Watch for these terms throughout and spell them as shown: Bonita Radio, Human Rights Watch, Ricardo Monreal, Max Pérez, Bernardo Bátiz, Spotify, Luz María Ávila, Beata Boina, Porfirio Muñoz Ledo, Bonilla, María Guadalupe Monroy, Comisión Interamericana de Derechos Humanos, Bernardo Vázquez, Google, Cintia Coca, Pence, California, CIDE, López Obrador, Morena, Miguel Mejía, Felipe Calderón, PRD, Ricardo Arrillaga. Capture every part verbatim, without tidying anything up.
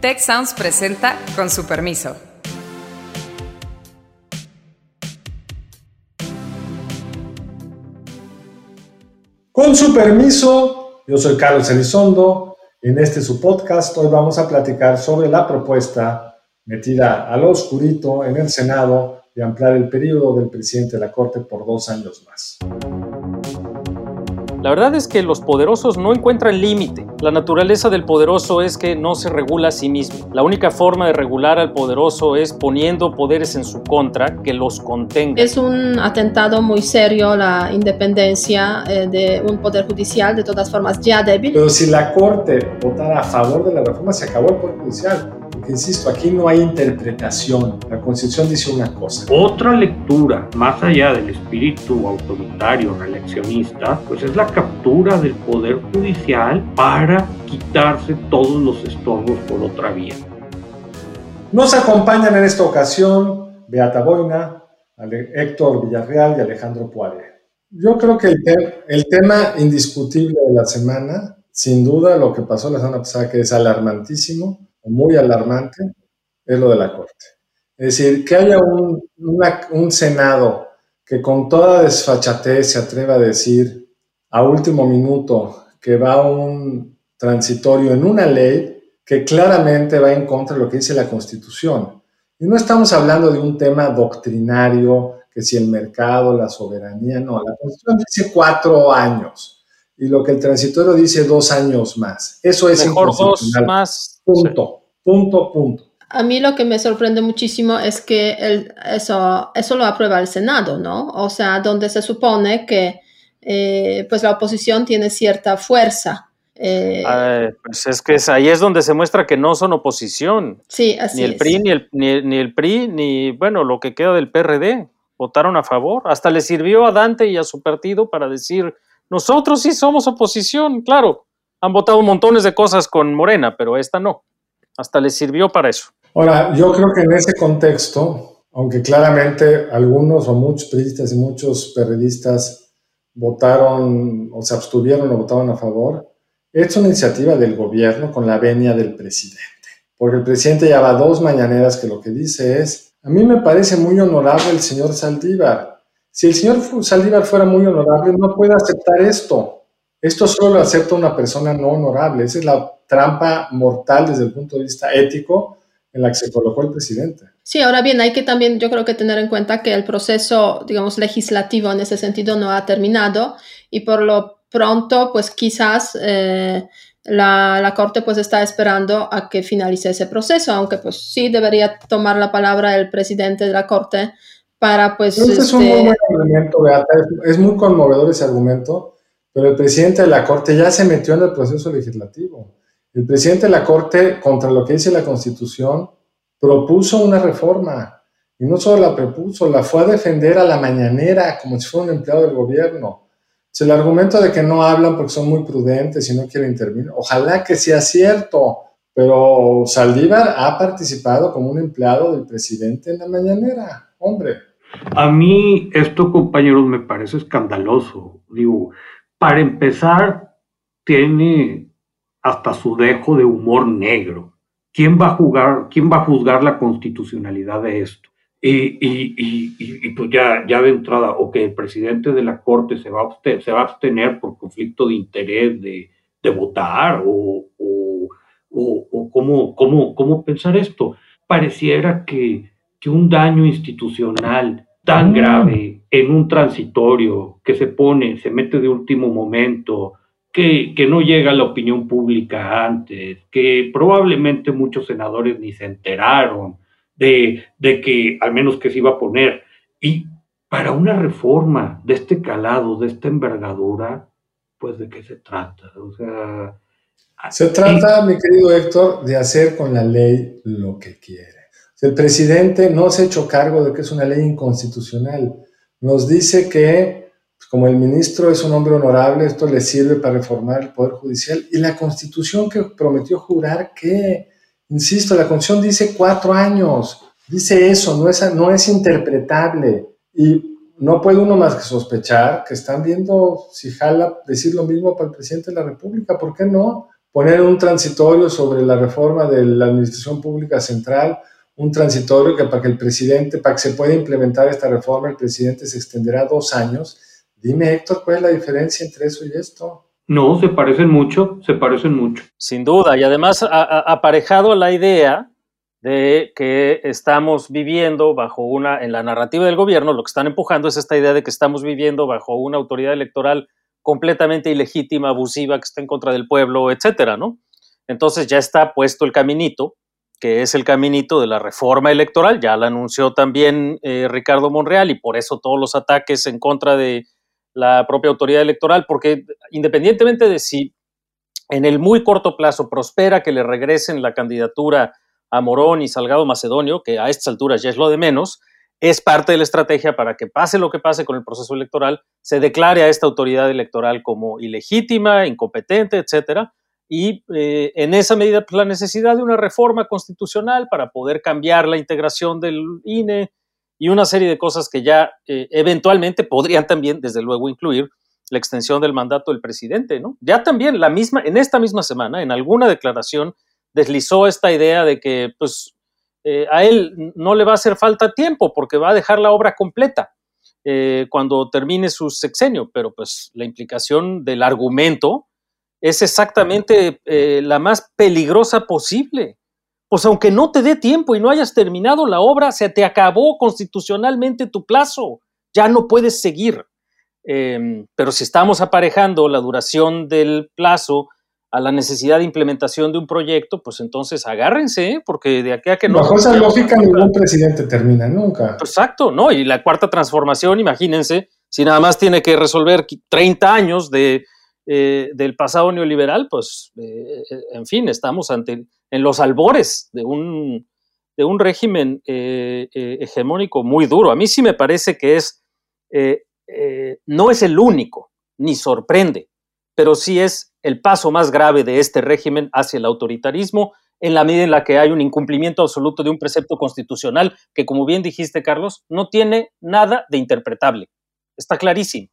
TechSounds presenta Con su permiso. Con su permiso, yo soy Carlos Elizondo. En este su podcast hoy vamos a platicar sobre la propuesta metida al oscurito en el Senado de ampliar el periodo del presidente de la Corte por dos años más. La verdad es que los poderosos no encuentran límite. La naturaleza del poderoso es que no se regula a sí mismo. La única forma de regular al poderoso es poniendo poderes en su contra que los contengan. Es un atentado muy serio la independencia eh, de un poder judicial, de todas formas ya débil. Pero si la Corte votara a favor de la reforma, se acabó el poder judicial. Porque, insisto, aquí no hay interpretación. La Constitución dice una cosa. Otra lectura, más allá del espíritu autoritario reeleccionista, pues es la captura del poder judicial para quitarse todos los estorbos por otra vía. Nos acompañan en esta ocasión Beata Boina, Héctor Villarreal y Alejandro Puare. Yo creo que el, te- el tema indiscutible de la semana, sin duda lo que pasó la semana pasada, que es alarmantísimo, muy alarmante, es lo de la Corte. Es decir, que haya un, una, un Senado que con toda desfachatez se atreva a decir a último minuto que va un transitorio en una ley que claramente va en contra de lo que dice la Constitución. Y no estamos hablando de un tema doctrinario, que si el mercado, la soberanía, no. La Constitución dice cuatro años. Y lo que el transitorio dice, dos años más. Eso es mejor inconstitucional. Dos más. Punto, sí. punto, punto. A mí lo que me sorprende muchísimo es que el, eso, eso lo aprueba el Senado, ¿no? O sea, donde se supone que eh, pues la oposición tiene cierta fuerza. Eh, Ay, pues es que es, ahí es donde se muestra que no son oposición. Sí, así es. Ni el P R I, ni el, ni, ni el P R I, ni, bueno, lo que queda del P R D. Votaron a favor. Hasta le sirvió a Dante y a su partido para decir... Nosotros sí somos oposición, claro. Han votado montones de cosas con Morena, pero esta no. Hasta les sirvió para eso. Ahora, yo creo que en ese contexto, aunque claramente algunos o muchos priistas y muchos perredistas votaron o se abstuvieron o votaron a favor, es una iniciativa del gobierno con la venia del presidente. Porque el presidente ya va dos mañaneras que lo que dice es, a mí me parece muy honorable el señor Zaldívar. Si el señor Zaldívar fuera muy honorable, no puede aceptar esto. Esto solo lo acepta una persona no honorable. Esa es la trampa mortal desde el punto de vista ético en la que se colocó el presidente. Sí, ahora bien, hay que también, yo creo que tener en cuenta que el proceso, digamos, legislativo en ese sentido no ha terminado y por lo pronto, pues quizás eh, la, la Corte pues está esperando a que finalice ese proceso, aunque pues sí debería tomar la palabra el presidente de la Corte para pues... Este es un muy buen argumento, Beata, es, es muy conmovedor ese argumento, pero el presidente de la Corte ya se metió en el proceso legislativo. El presidente de la Corte, contra lo que dice la Constitución, propuso una reforma, y no solo la propuso, la fue a defender a la mañanera, como si fuera un empleado del gobierno. Entonces, el argumento de que no hablan porque son muy prudentes y no quieren intervenir, ojalá que sea cierto, pero Zaldívar ha participado como un empleado del presidente en la mañanera, hombre. A mí esto, compañeros, me parece escandaloso. Digo, para empezar, tiene hasta su dejo de humor negro. ¿Quién va a jugar, quién va a juzgar la constitucionalidad de esto? Y, y, y, y, y pues ya, ya de entrada, o que el presidente de la Corte se va a abstener, se va a abstener por conflicto de interés de, de votar, o, o, o, o cómo, cómo, cómo pensar esto. Pareciera que que un daño institucional tan grave en un transitorio que se pone, se mete de último momento, que, que no llega a la opinión pública antes, que probablemente muchos senadores ni se enteraron de, de que al menos que se iba a poner. Y para una reforma de este calado, de esta envergadura, pues ¿de qué se trata? O sea, se trata, mi querido Héctor, de hacer con la ley lo que quiere. El presidente no se ha hecho cargo de que es una ley inconstitucional. Nos dice que, pues, como el ministro es un hombre honorable, esto le sirve para reformar el Poder Judicial. Y la Constitución que prometió jurar, que, insisto, la Constitución dice cuatro años. Dice eso, no es, no es interpretable. Y no puede uno más que sospechar que están viendo si jala decir lo mismo para el presidente de la República. ¿Por qué no? poner un transitorio sobre la reforma de la Administración Pública Central, un transitorio que para que el presidente, para que se pueda implementar esta reforma, el presidente se extenderá dos años. Dime, Héctor, ¿cuál es la diferencia entre eso y esto? No, se parecen mucho, se parecen mucho. Sin duda, y además a, a, aparejado la idea de que estamos viviendo bajo una, en la narrativa del gobierno, lo que están empujando es esta idea de que estamos viviendo bajo una autoridad electoral completamente ilegítima, abusiva, que está en contra del pueblo, etcétera, ¿no? Entonces ya está puesto el caminito, que es el caminito de la reforma electoral, ya la anunció también eh, Ricardo Monreal, y por eso todos los ataques en contra de la propia autoridad electoral, porque independientemente de si en el muy corto plazo prospera que le regresen la candidatura a Morón y Salgado Macedonio, que a estas alturas ya es lo de menos, es parte de la estrategia para que pase lo que pase con el proceso electoral, se declare a esta autoridad electoral como ilegítima, incompetente, etcétera, y eh, en esa medida pues, la necesidad de una reforma constitucional para poder cambiar la integración del I N E y una serie de cosas que ya eh, eventualmente podrían también, desde luego, incluir la extensión del mandato del presidente, ¿no? Ya también la misma, en esta misma semana, en alguna declaración, deslizó esta idea de que, pues, Eh, a él no le va a hacer falta tiempo porque va a dejar la obra completa eh, cuando termine su sexenio, pero pues la implicación del argumento es exactamente eh, la más peligrosa posible. Pues aunque no te dé tiempo y no hayas terminado la obra, se te acabó constitucionalmente tu plazo, ya no puedes seguir. Eh, pero si estamos aparejando la duración del plazo a la necesidad de implementación de un proyecto, pues entonces agárrense, ¿eh? Porque de aquí a que no... Bajo esa lógica ningún presidente termina nunca. Exacto, ¿no? Y la cuarta transformación, imagínense, si nada más tiene que resolver treinta años de, eh, del pasado neoliberal, pues, eh, en fin, estamos ante en los albores de un, de un régimen eh, eh, hegemónico muy duro. A mí sí me parece que es, eh, eh, no es el único, ni sorprende, pero sí es el paso más grave de este régimen hacia el autoritarismo, en la medida en la que hay un incumplimiento absoluto de un precepto constitucional que, como bien dijiste, Carlos, no tiene nada de interpretable. Está clarísimo.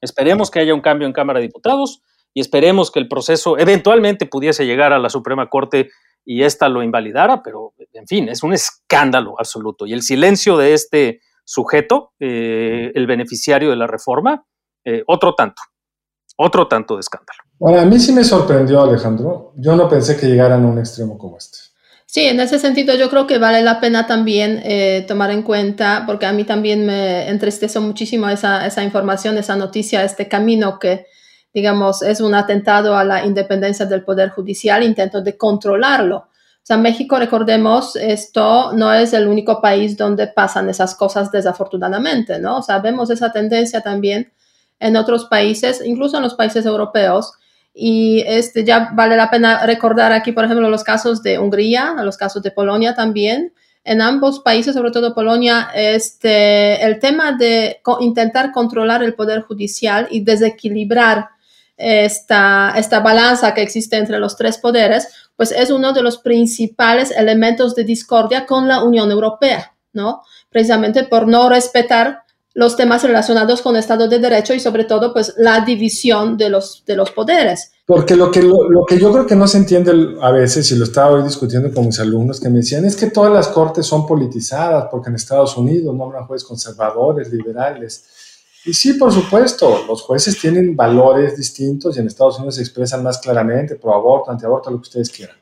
Esperemos que haya un cambio en Cámara de Diputados y esperemos que el proceso eventualmente pudiese llegar a la Suprema Corte y ésta lo invalidara, pero, en fin, es un escándalo absoluto. Y el silencio de este sujeto, eh, el beneficiario de la reforma, eh, otro tanto. Otro tanto de escándalo. Ahora, a mí sí me sorprendió, Alejandro. Yo no pensé que llegaran a un extremo como este. Sí, en ese sentido yo creo que vale la pena también eh, tomar en cuenta, porque a mí también me entristeció muchísimo esa, esa información, esa noticia, este camino que, digamos, es un atentado a la independencia del Poder Judicial, intento de controlarlo. O sea, México, recordemos, esto no es el único país donde pasan esas cosas desafortunadamente, ¿no? O sea, vemos esa tendencia también en otros países, incluso en los países europeos, y este ya vale la pena recordar aquí, por ejemplo, los casos de Hungría, los casos de Polonia también. En ambos países, sobre todo Polonia, este, el tema de co- intentar controlar el poder judicial y desequilibrar esta, esta balanza que existe entre los tres poderes, pues es uno de los principales elementos de discordia con la Unión Europea, ¿no? Precisamente por no respetar los temas relacionados con el Estado de Derecho y sobre todo pues la división de los, de los poderes. Porque lo que, lo, lo que yo creo que no se entiende a veces, y lo estaba hoy discutiendo con mis alumnos que me decían, es que todas las cortes son politizadas porque en Estados Unidos nombran jueces conservadores, liberales. Y sí, por supuesto, los jueces tienen valores distintos y en Estados Unidos se expresan más claramente, pro aborto, antiaborto, lo que ustedes quieran.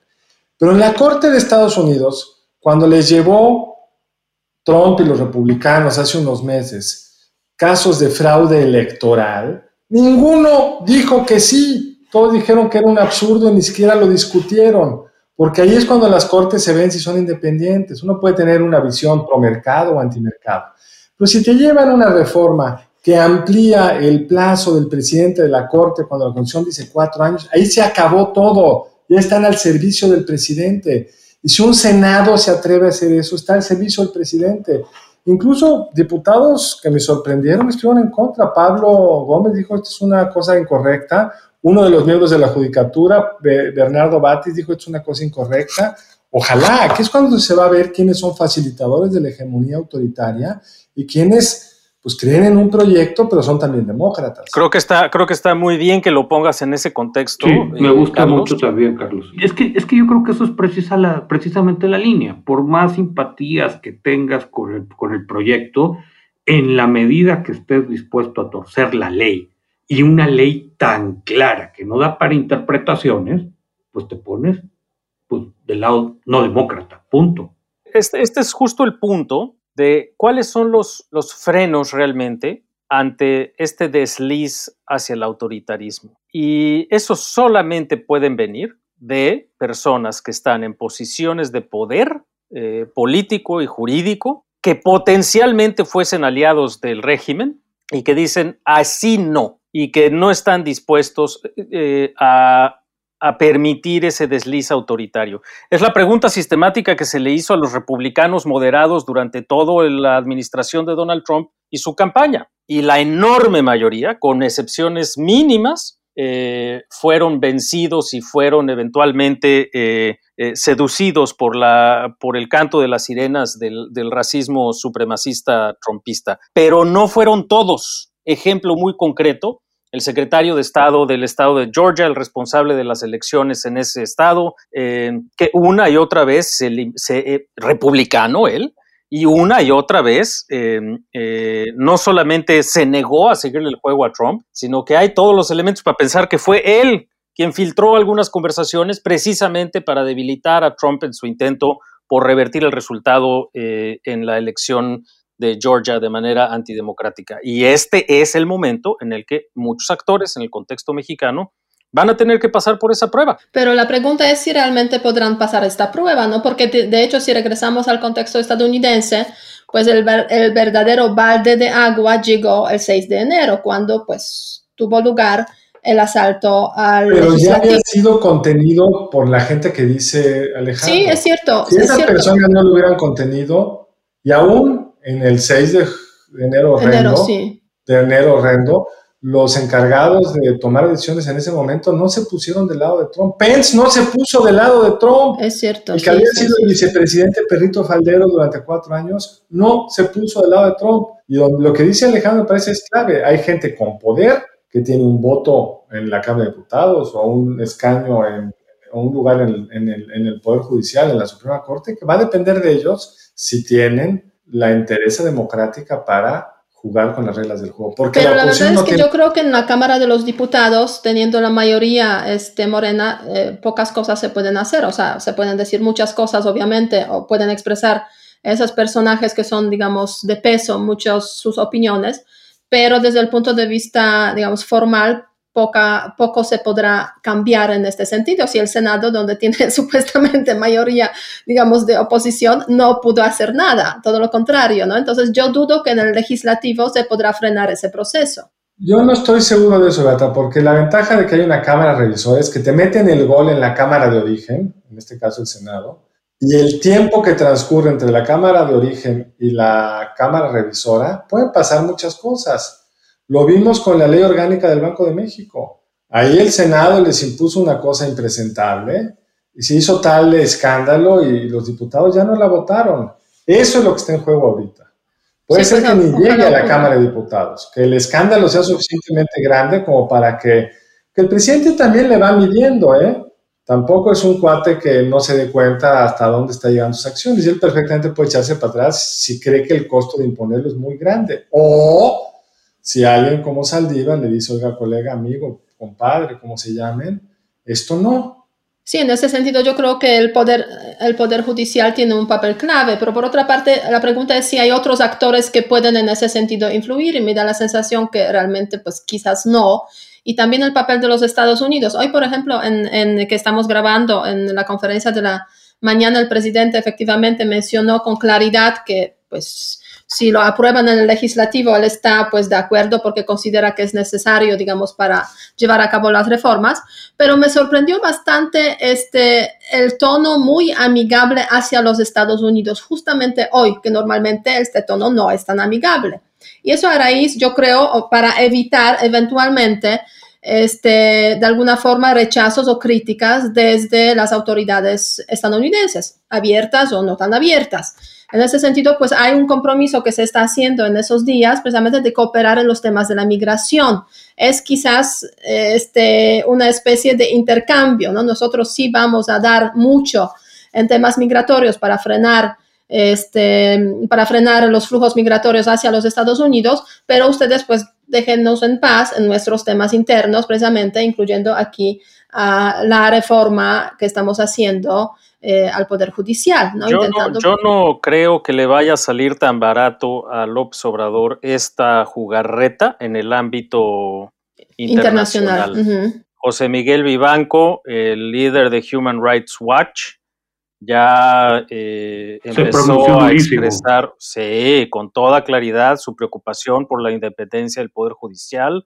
Pero en la corte de Estados Unidos, cuando les llevó Trump y los republicanos hace unos meses casos de fraude electoral, ninguno dijo que sí, todos dijeron que era un absurdo y ni siquiera lo discutieron, porque ahí es cuando las cortes se ven si son independientes. Uno puede tener una visión pro mercado o antimercado, pero si te llevan una reforma que amplía el plazo del presidente de la corte cuando la Constitución dice cuatro años, ahí se acabó todo, ya están al servicio del presidente, y si un Senado se atreve a hacer eso, está al servicio del presidente. Incluso diputados que me sorprendieron estuvieron en contra. Pablo Gómez dijo, esto es una cosa incorrecta. Uno de los miembros de la Judicatura, Bernardo Bátiz, dijo, esto es una cosa incorrecta. Ojalá, que es cuando se va a ver quiénes son facilitadores de la hegemonía autoritaria y quiénes pues creen en un proyecto, pero son también demócratas. Creo que está, creo que está muy bien que lo pongas en ese contexto. Sí, eh, me gusta Carlos. mucho también, Carlos. Es que, es que yo creo que eso es precisa la, precisamente la línea. Por más simpatías que tengas con el, con el proyecto, en la medida que estés dispuesto a torcer la ley, y una ley tan clara que no da para interpretaciones, pues te pones pues, del lado no demócrata, punto. Este, este es justo el punto de cuáles son los, los frenos realmente ante este desliz hacia el autoritarismo. Y esos solamente pueden venir de personas que están en posiciones de poder eh, político y jurídico, que potencialmente fuesen aliados del régimen y que dicen así no, y que no están dispuestos eh, a... a permitir ese desliz autoritario. Es la pregunta sistemática que se le hizo a los republicanos moderados durante toda la administración de Donald Trump y su campaña. Y la enorme mayoría, con excepciones mínimas, eh, fueron vencidos y fueron eventualmente eh, eh, seducidos por, la, por el canto de las sirenas del, del racismo supremacista trumpista. Pero no fueron todos. Ejemplo muy concreto: el secretario de Estado del estado de Georgia, el responsable de las elecciones en ese estado, eh, que una y otra vez se, se eh, republicano él, y una y otra vez eh, eh, no solamente se negó a seguirle el juego a Trump, sino que hay todos los elementos para pensar que fue él quien filtró algunas conversaciones precisamente para debilitar a Trump en su intento por revertir el resultado eh, en la elección de Georgia de manera antidemocrática. Y este es el momento en el que muchos actores en el contexto mexicano van a tener que pasar por esa prueba. Pero la pregunta es si realmente podrán pasar esta prueba, ¿no? Porque de, de hecho, si regresamos al contexto estadounidense, pues el, el verdadero balde de agua llegó el seis de enero, cuando pues tuvo lugar el asalto al Pero legislativo. Ya había sido contenido por la gente que dice Alejandro. Sí, es cierto. Si esas personas no lo hubieran contenido, y aún en el seis de enero horrendo, enero, sí. de enero horrendo, los encargados de tomar decisiones en ese momento no se pusieron del lado de Trump. Pence no se puso del lado de Trump. Es cierto. El que sí, había sí, sido sí, el vicepresidente Perrito Faldero durante cuatro años no se puso del lado de Trump. Y lo que dice Alejandro me parece es clave. Hay gente con poder que tiene un voto en la Cámara de Diputados o un escaño en, o un lugar en, en, el, en el Poder Judicial, en la Suprema Corte, que va a depender de ellos si tienen la interés democrática para jugar con las reglas del juego. Porque Pero la, la verdad no es que tiene... yo creo que en la Cámara de los Diputados, teniendo la mayoría este, morena, eh, pocas cosas se pueden hacer. O sea, se pueden decir muchas cosas, obviamente, o pueden expresar esos personajes que son, digamos, de peso, muchas sus opiniones, pero desde el punto de vista, digamos, formal, Poca, poco se podrá cambiar en este sentido. Si el Senado, donde tiene supuestamente mayoría, digamos, de oposición, no pudo hacer nada, todo lo contrario, ¿no? Entonces yo dudo que en el legislativo se podrá frenar ese proceso. Yo no estoy seguro de eso, Beata, porque la ventaja de que hay una Cámara Revisora es que te meten el gol en la Cámara de Origen, en este caso el Senado, y el tiempo que transcurre entre la Cámara de Origen y la Cámara Revisora pueden pasar muchas cosas. Lo vimos con la ley orgánica del Banco de México. Ahí el Senado les impuso una cosa impresentable y se hizo tal escándalo y los diputados ya no la votaron. Eso es lo que está en juego ahorita. Puede sí, ser pues, que ni llegue a la Cámara de Diputados, que el escándalo sea suficientemente grande como para que, que el presidente también le va midiendo, ¿eh? Tampoco es un cuate que no se dé cuenta hasta dónde está llegando sus acciones. Y él perfectamente puede echarse para atrás si cree que el costo de imponerlo es muy grande. O si alguien como Zaldívar le dice, oiga, colega, amigo, compadre, como se llamen, esto no. Sí, en ese sentido yo creo que el poder, el poder judicial tiene un papel clave, pero por otra parte la pregunta es si hay otros actores que pueden en ese sentido influir, y me da la sensación que realmente pues quizás no. Y también el papel de los Estados Unidos. Hoy, por ejemplo, en, en que estamos grabando en la conferencia de la mañana, el presidente efectivamente mencionó con claridad que pues si lo aprueban en el legislativo, él está pues de acuerdo porque considera que es necesario, digamos, para llevar a cabo las reformas. Pero me sorprendió bastante este, el tono muy amigable hacia los Estados Unidos, justamente hoy, que normalmente este tono no es tan amigable. Y eso a raíz, yo creo, para evitar eventualmente este, de alguna forma rechazos o críticas desde las autoridades estadounidenses, abiertas o no tan abiertas. En ese sentido, pues hay un compromiso que se está haciendo en esos días, precisamente de cooperar en los temas de la migración. Es quizás este, una especie de intercambio, ¿no? Nosotros sí vamos a dar mucho en temas migratorios para frenar, este, para frenar los flujos migratorios hacia los Estados Unidos, pero ustedes pues déjennos en paz en nuestros temas internos, precisamente incluyendo aquí uh, la reforma que estamos haciendo Eh, al Poder Judicial, ¿no? Yo, Intentando... no, yo no creo que le vaya a salir tan barato a López Obrador esta jugarreta en el ámbito internacional. internacional. Uh-huh. José Miguel Vivanco, el líder de Human Rights Watch, ya eh, empezó a expresar sí, con toda claridad su preocupación por la independencia del Poder Judicial,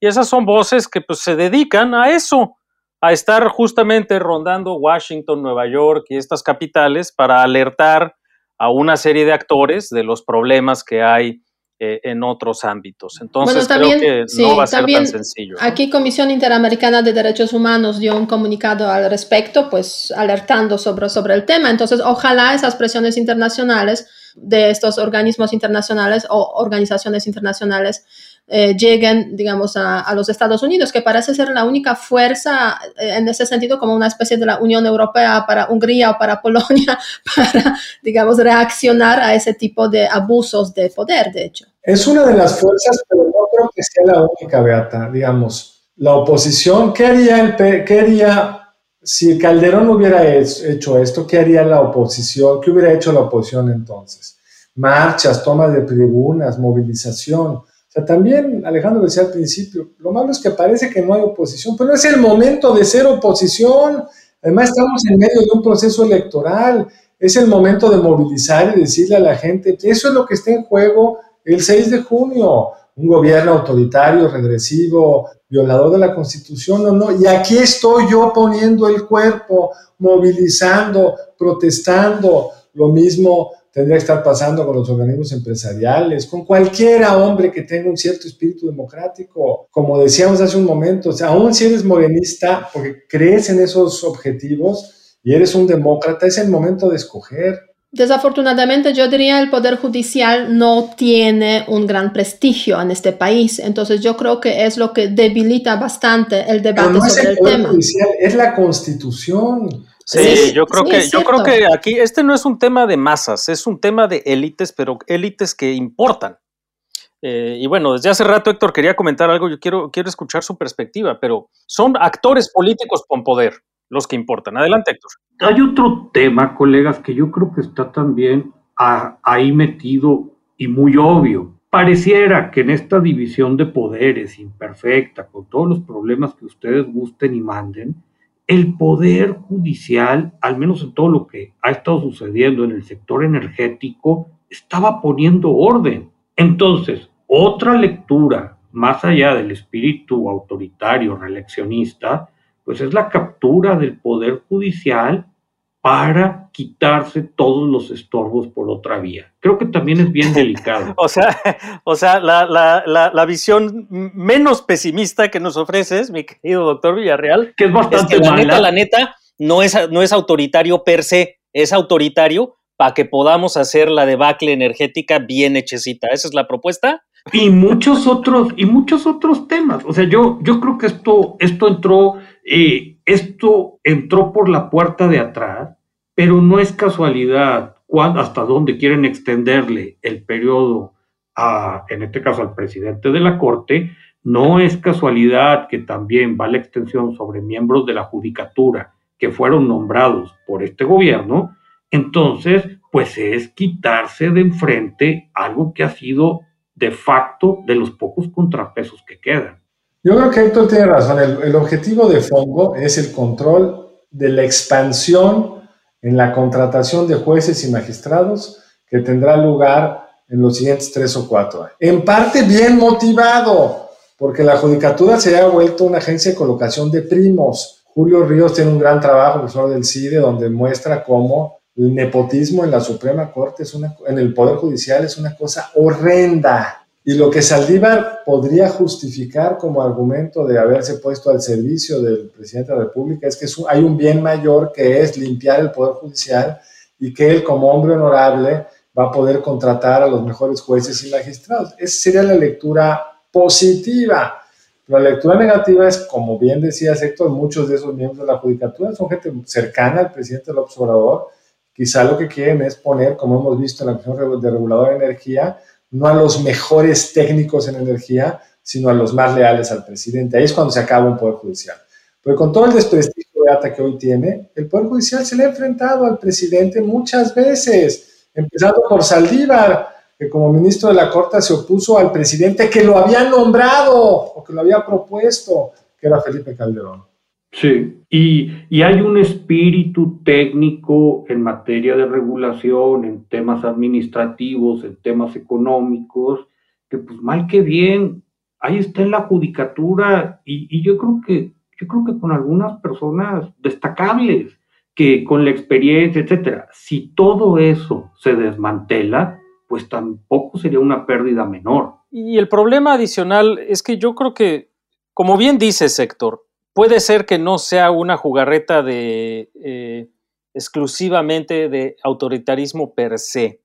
y esas son voces que pues, se dedican a eso, a estar justamente rondando Washington, Nueva York y estas capitales para alertar a una serie de actores de los problemas que hay eh, en otros ámbitos. Entonces bueno, también, creo que sí, no va a ser tan sencillo, ¿no? Aquí Comisión Interamericana de Derechos Humanos dio un comunicado al respecto, pues alertando sobre, sobre el tema. Entonces ojalá esas presiones internacionales de estos organismos internacionales o organizaciones internacionales Eh, lleguen, digamos, a, a los Estados Unidos, que parece ser la única fuerza eh, en ese sentido, como una especie de la Unión Europea para Hungría o para Polonia, para, digamos, reaccionar a ese tipo de abusos de poder, de hecho. Es una de las fuerzas, pero no creo que sea la única, Beata, digamos. La oposición, ¿qué haría, el P- qué haría si Calderón hubiera hecho esto? ¿Qué haría la oposición? ¿Qué hubiera hecho la oposición entonces? Marchas, tomas de tribunas, movilización. O sea, también Alejandro decía al principio, lo malo es que parece que no hay oposición, pero no es el momento de ser oposición. Además, estamos en medio de un proceso electoral. Es el momento de movilizar y decirle a la gente que eso es lo que está en juego el seis de junio. Un gobierno autoritario, regresivo, violador de la Constitución, no, no. Y aquí estoy yo poniendo el cuerpo, movilizando, protestando, lo mismo tendría que estar pasando con los organismos empresariales, con cualquiera hombre que tenga un cierto espíritu democrático. Como decíamos hace un momento, o sea, aún si eres morenista, porque crees en esos objetivos y eres un demócrata, es el momento de escoger. Desafortunadamente, yo diría el Poder Judicial no tiene un gran prestigio en este país. Entonces, yo creo que es lo que debilita bastante el debate no sobre el, el tema. No es el Poder Judicial, es la Constitución. Sí, sí, yo creo sí, que yo creo que aquí este no es un tema de masas, es un tema de élites, pero élites que importan. Eh, y bueno, desde hace rato Héctor quería comentar algo, yo quiero, quiero escuchar su perspectiva, pero son actores políticos con poder los que importan. Adelante, Héctor. Hay otro tema, colegas, que yo creo que está también a, ahí metido y muy obvio. Pareciera que en esta división de poderes imperfecta, con todos los problemas que ustedes gusten y manden, el Poder Judicial, al menos en todo lo que ha estado sucediendo en el sector energético, estaba poniendo orden. Entonces, otra lectura, más allá del espíritu autoritario, reeleccionista, pues es la captura del Poder Judicial para quitarse todos los estorbos por otra vía. Creo que también es bien delicado. o sea, o sea la, la, la, la visión menos pesimista que nos ofreces, mi querido doctor Villarreal, que es bastante es que, mala. La neta, la neta, no es, no es autoritario per se, es autoritario para que podamos hacer la debacle energética bien hechecita. ¿Esa es la propuesta? Y muchos otros, y muchos otros temas. O sea, yo, yo creo que esto, esto entró... Eh, Esto entró por la puerta de atrás, pero no es casualidad cuándo, hasta dónde quieren extenderle el periodo, a, en este caso al presidente de la Corte, no es casualidad que también va la extensión sobre miembros de la Judicatura que fueron nombrados por este gobierno. Entonces, pues es quitarse de enfrente algo que ha sido de facto de los pocos contrapesos que quedan. Yo creo que Héctor tiene razón. El, el objetivo de fondo es el control de la expansión en la contratación de jueces y magistrados que tendrá lugar en los siguientes tres o cuatro años. En parte bien motivado, porque la Judicatura se ha vuelto una agencia de colocación de primos. Julio Ríos tiene un gran trabajo, profesor del C I D E, donde muestra cómo el nepotismo en la Suprema Corte, es una, en el Poder Judicial, es una cosa horrenda. Y lo que Zaldívar podría justificar como argumento de haberse puesto al servicio del presidente de la República es que es un, hay un bien mayor que es limpiar el Poder Judicial y que él como hombre honorable va a poder contratar a los mejores jueces y magistrados. Esa sería la lectura positiva. La lectura negativa es, como bien decía Héctor, muchos de esos miembros de la Judicatura son gente cercana al presidente López Obrador. Quizá lo que quieren es poner, como hemos visto en la Comisión de Regulador de Energía, no a los mejores técnicos en energía, sino a los más leales al presidente. Ahí es cuando se acaba un Poder Judicial. Pero con todo el desprestigio de que hoy tiene, el Poder Judicial se le ha enfrentado al presidente muchas veces, empezando por Zaldívar, que como ministro de la Corte se opuso al presidente que lo había nombrado o que lo había propuesto, que era Felipe Calderón. Sí, y, y hay un espíritu técnico en materia de regulación, en temas administrativos, en temas económicos, que pues mal que bien, ahí está en la Judicatura, y, y yo creo que yo creo que con algunas personas destacables, que con la experiencia, etcétera. Si todo eso se desmantela, pues tampoco sería una pérdida menor. Y el problema adicional es que yo creo que, como bien dices, Héctor, puede ser que no sea una jugarreta de eh, exclusivamente de autoritarismo per se,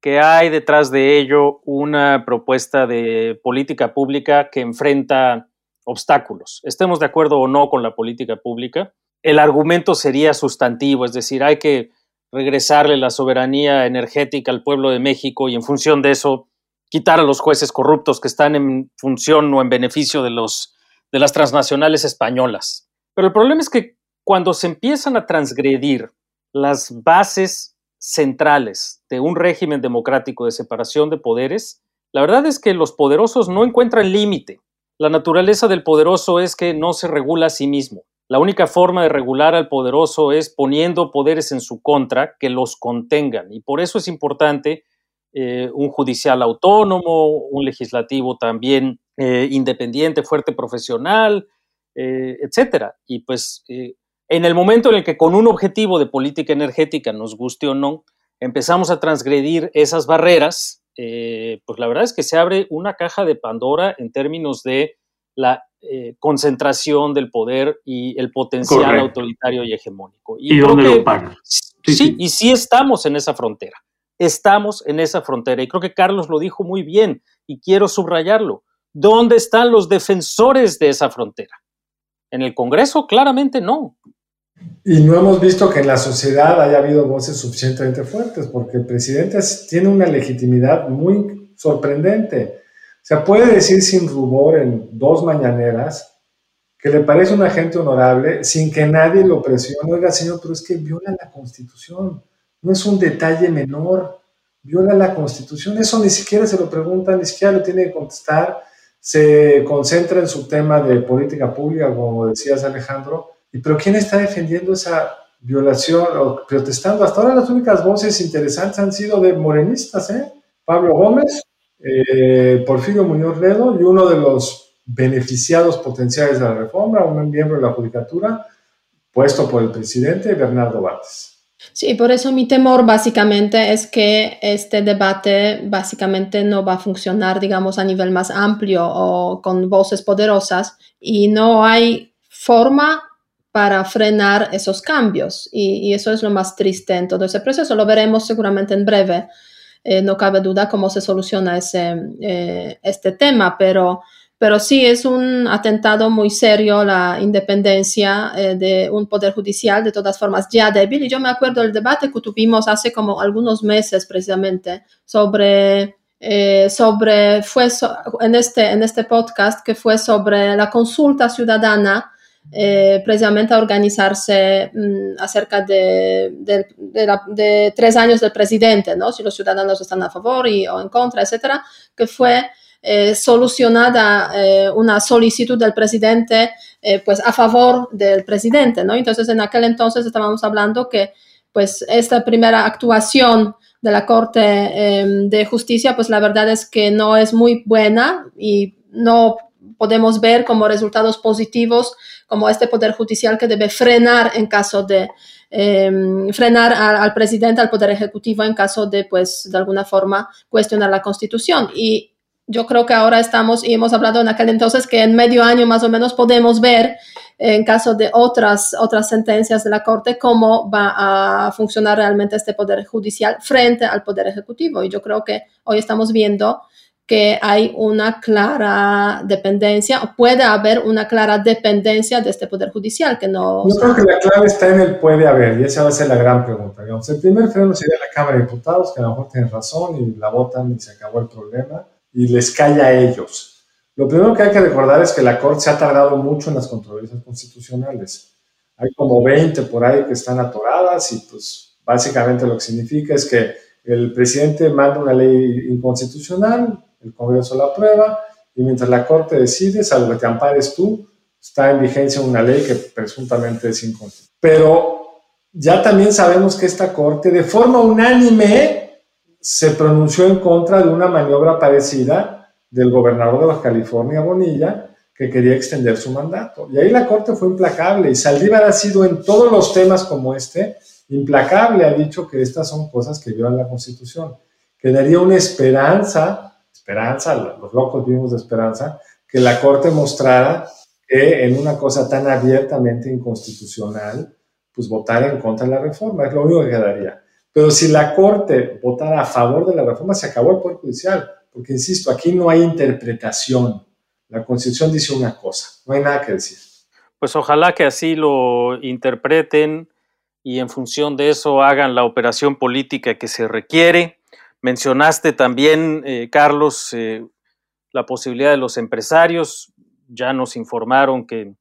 que hay detrás de ello una propuesta de política pública que enfrenta obstáculos. Estemos de acuerdo o no con la política pública, el argumento sería sustantivo, es decir, hay que regresarle la soberanía energética al pueblo de México y en función de eso quitar a los jueces corruptos que están en función o en beneficio de los de las transnacionales españolas. Pero el problema es que cuando se empiezan a transgredir las bases centrales de un régimen democrático de separación de poderes, la verdad es que los poderosos no encuentran límite. La naturaleza del poderoso es que no se regula a sí mismo. La única forma de regular al poderoso es poniendo poderes en su contra que los contengan. Y por eso es importante eh, un judicial autónomo, un legislativo también Eh, independiente, fuerte, profesional, eh, etcétera. Y pues eh, en el momento en el que con un objetivo de política energética, nos guste o no, empezamos a transgredir esas barreras, eh, pues la verdad es que se abre una caja de Pandora en términos de la eh, concentración del poder y el potencial Correcto. Autoritario y hegemónico. ¿Y, ¿Y dónde que, lo pagan? Sí, sí, sí, y sí estamos en esa frontera. Estamos en esa frontera. Y creo que Carlos lo dijo muy bien y quiero subrayarlo. ¿Dónde están los defensores de esa frontera? En el Congreso, claramente no. Y no hemos visto que en la sociedad haya habido voces suficientemente fuertes, porque el presidente tiene una legitimidad muy sorprendente. O sea, puede decir sin rubor en dos mañaneras que le parece un agente honorable sin que nadie lo presione. Oiga, señor, pero es que viola la Constitución. No es un detalle menor. Viola la Constitución. Eso ni siquiera se lo preguntan, ni siquiera lo tiene que contestar. Se concentra en su tema de política pública, como decías, Alejandro, y pero ¿quién está defendiendo esa violación o protestando? Hasta ahora las únicas voces interesantes han sido de morenistas, ¿eh? Pablo Gómez, eh, Porfirio Muñoz Ledo, y uno de los beneficiados potenciales de la reforma, un miembro de la Judicatura, puesto por el presidente, Bernardo Vázquez. Sí, por eso mi temor básicamente es que este debate básicamente no va a funcionar, digamos, a nivel más amplio o con voces poderosas, y no hay forma para frenar esos cambios, y, y eso es lo más triste en todo ese proceso. Lo veremos seguramente en breve, eh, no cabe duda cómo se soluciona ese, eh, este tema, pero... Pero sí es un atentado muy serio la independencia eh, de un poder judicial, de todas formas ya débil. Y yo me acuerdo del debate que tuvimos hace como algunos meses precisamente sobre, eh, sobre fue so, en, este, en este podcast que fue sobre la consulta ciudadana eh, precisamente a organizarse mm, acerca de, de, de, la, de tres años del presidente, ¿no? Si los ciudadanos están a favor y, o en contra, etcétera, que fue... Eh, solucionada eh, una solicitud del presidente eh, pues a favor del presidente, ¿no? Entonces en aquel entonces estábamos hablando que pues esta primera actuación de la Corte eh, de Justicia pues la verdad es que no es muy buena y no podemos ver como resultados positivos como este Poder Judicial que debe frenar en caso de Eh, frenar a, al presidente, al Poder Ejecutivo en caso de pues de alguna forma cuestionar la Constitución. Y yo creo que ahora estamos, y hemos hablado en aquel entonces, que en medio año más o menos podemos ver, en caso de otras, otras sentencias de la Corte, cómo va a funcionar realmente este Poder Judicial frente al Poder Ejecutivo. Y yo creo que hoy estamos viendo que hay una clara dependencia, o puede haber una clara dependencia de este Poder Judicial. Que no... Yo creo que la clave está en el puede haber, y esa va a ser la gran pregunta. Digamos, el primer freno sería la Cámara de Diputados, que a lo mejor tienen razón y la votan y se acabó el problema, y les calla a ellos. Lo primero que hay que recordar es que la Corte se ha tardado mucho en las controversias constitucionales. Hay como veinte por ahí que están atoradas, y pues básicamente lo que significa es que el presidente manda una ley inconstitucional, el Congreso la aprueba, y mientras la Corte decide, salvo que te ampares tú, está en vigencia una ley que presuntamente es inconstitucional. Pero ya también sabemos que esta Corte, de forma unánime, se pronunció en contra de una maniobra parecida del gobernador de Baja California, Bonilla, que quería extender su mandato. Y ahí la Corte fue implacable, y Zaldívar ha sido en todos los temas como este implacable, ha dicho que estas son cosas que violan la Constitución, que daría una esperanza... Esperanza, los locos vivimos de esperanza, que la Corte mostrara que en una cosa tan abiertamente inconstitucional, pues votar en contra de la reforma, es lo único que quedaría. Pero si la Corte votara a favor de la reforma, se acabó el Poder Judicial, porque insisto, aquí no hay interpretación. La Constitución dice una cosa, no hay nada que decir. Pues ojalá que así lo interpreten y en función de eso hagan la operación política que se requiere. Mencionaste también, eh, Carlos, eh, la posibilidad de los empresarios. Ya nos informaron que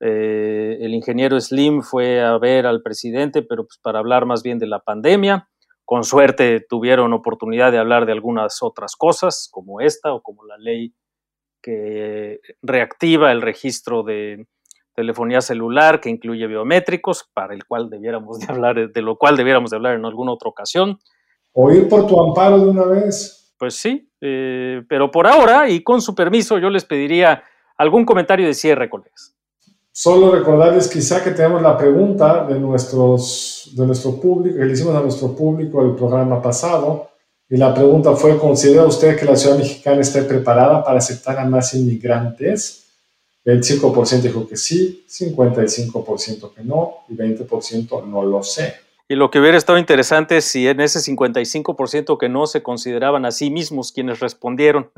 eh, el ingeniero Slim fue a ver al presidente, pero pues para hablar más bien de la pandemia. Con suerte tuvieron oportunidad de hablar de algunas otras cosas, como esta o como la ley que reactiva el registro de telefonía celular, que incluye biométricos, para el cual debiéramos de hablar, de lo cual debiéramos de hablar en alguna otra ocasión. ¿O ir por tu amparo de una vez? Pues sí, eh, pero por ahora y con su permiso yo les pediría algún comentario de cierre, colegas. Solo recordarles quizá que tenemos la pregunta de, nuestros, de nuestro público, que le hicimos a nuestro público el programa pasado, y la pregunta fue: ¿considera usted que la ciudad mexicana esté preparada para aceptar a más inmigrantes? El veinticinco por ciento dijo que sí, cincuenta y cinco por ciento que no, y veinte por ciento no lo sé. Y lo que hubiera estado interesante es si en ese cincuenta y cinco por ciento que no se consideraban a sí mismos quienes respondieron.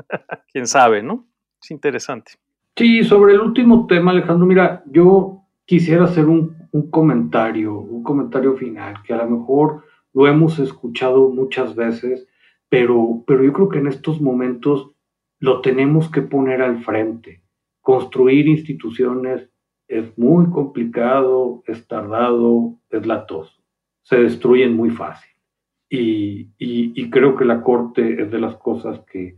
Quién sabe, ¿no? Es interesante. Sí, sobre el último tema, Alejandro, mira, yo quisiera hacer un, un comentario, un comentario final, que a lo mejor lo hemos escuchado muchas veces, pero, pero yo creo que en estos momentos lo tenemos que poner al frente. Construir instituciones es muy complicado, es tardado, es latoso. Se destruyen muy fácil. Y, y, y creo que la Corte es de las cosas que,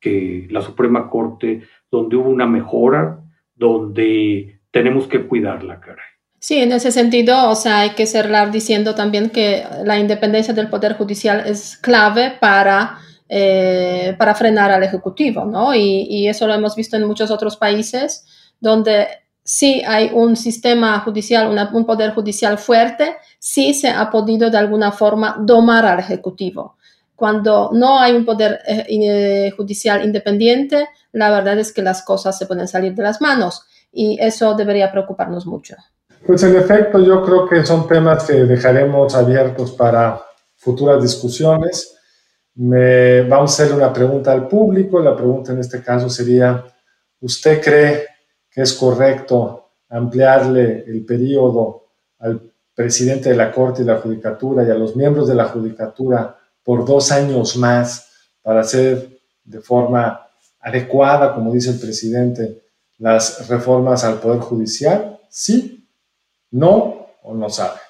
que la Suprema Corte, donde hubo una mejora, donde tenemos que cuidarla, caray. Sí, en ese sentido, o sea, hay que cerrar diciendo también que la independencia del Poder Judicial es clave para, eh, para frenar al Ejecutivo, ¿no? Y, y eso lo hemos visto en muchos otros países, donde... Sí, hay un sistema judicial, una, un poder judicial fuerte, sí se ha podido de alguna forma domar al Ejecutivo. Cuando no hay un poder eh, judicial independiente, la verdad es que las cosas se pueden salir de las manos, y eso debería preocuparnos mucho. Pues en efecto, yo creo que son temas que dejaremos abiertos para futuras discusiones. Me, vamos a hacer una pregunta al público. La pregunta en este caso sería: ¿usted cree que es correcto ampliarle el periodo al presidente de la Corte y la Judicatura y a los miembros de la Judicatura por dos años más para hacer de forma adecuada, como dice el presidente, las reformas al Poder Judicial? ¿Sí, no o no sabe?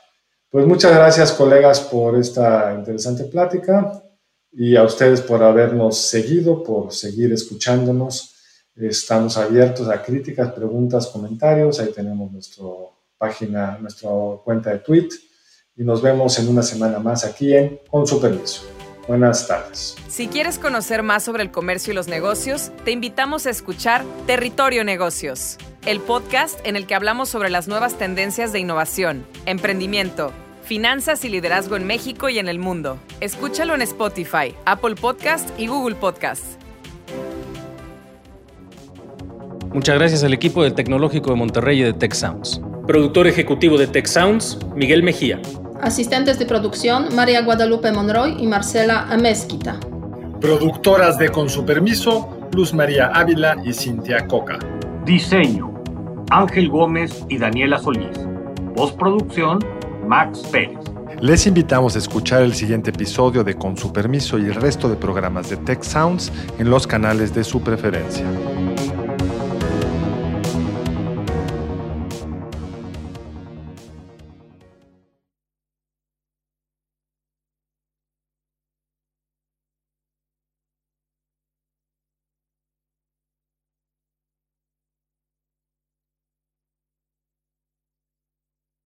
Pues muchas gracias, colegas, por esta interesante plática, y a ustedes por habernos seguido, por seguir escuchándonos. Estamos abiertos a críticas, preguntas, comentarios. Ahí tenemos nuestra página, nuestra cuenta de tweet, y nos vemos en una semana más aquí en Con su permiso. Buenas tardes. Si quieres conocer más sobre el comercio y los negocios, te invitamos a escuchar Territorio Negocios, el podcast en el que hablamos sobre las nuevas tendencias de innovación, emprendimiento, finanzas y liderazgo en México y en el mundo. Escúchalo en Spotify, Apple Podcast y Google Podcast. Muchas gracias al equipo del Tecnológico de Monterrey y de TechSounds. Productor ejecutivo de TechSounds, Miguel Mejía. Asistentes de producción, María Guadalupe Monroy y Marcela Amezquita. Productoras de Con Su Permiso, Luz María Ávila y Cintia Coca. Diseño, Ángel Gómez y Daniela Solís. Postproducción, Max Pérez. Les invitamos a escuchar el siguiente episodio de Con Su Permiso y el resto de programas de TechSounds en los canales de su preferencia.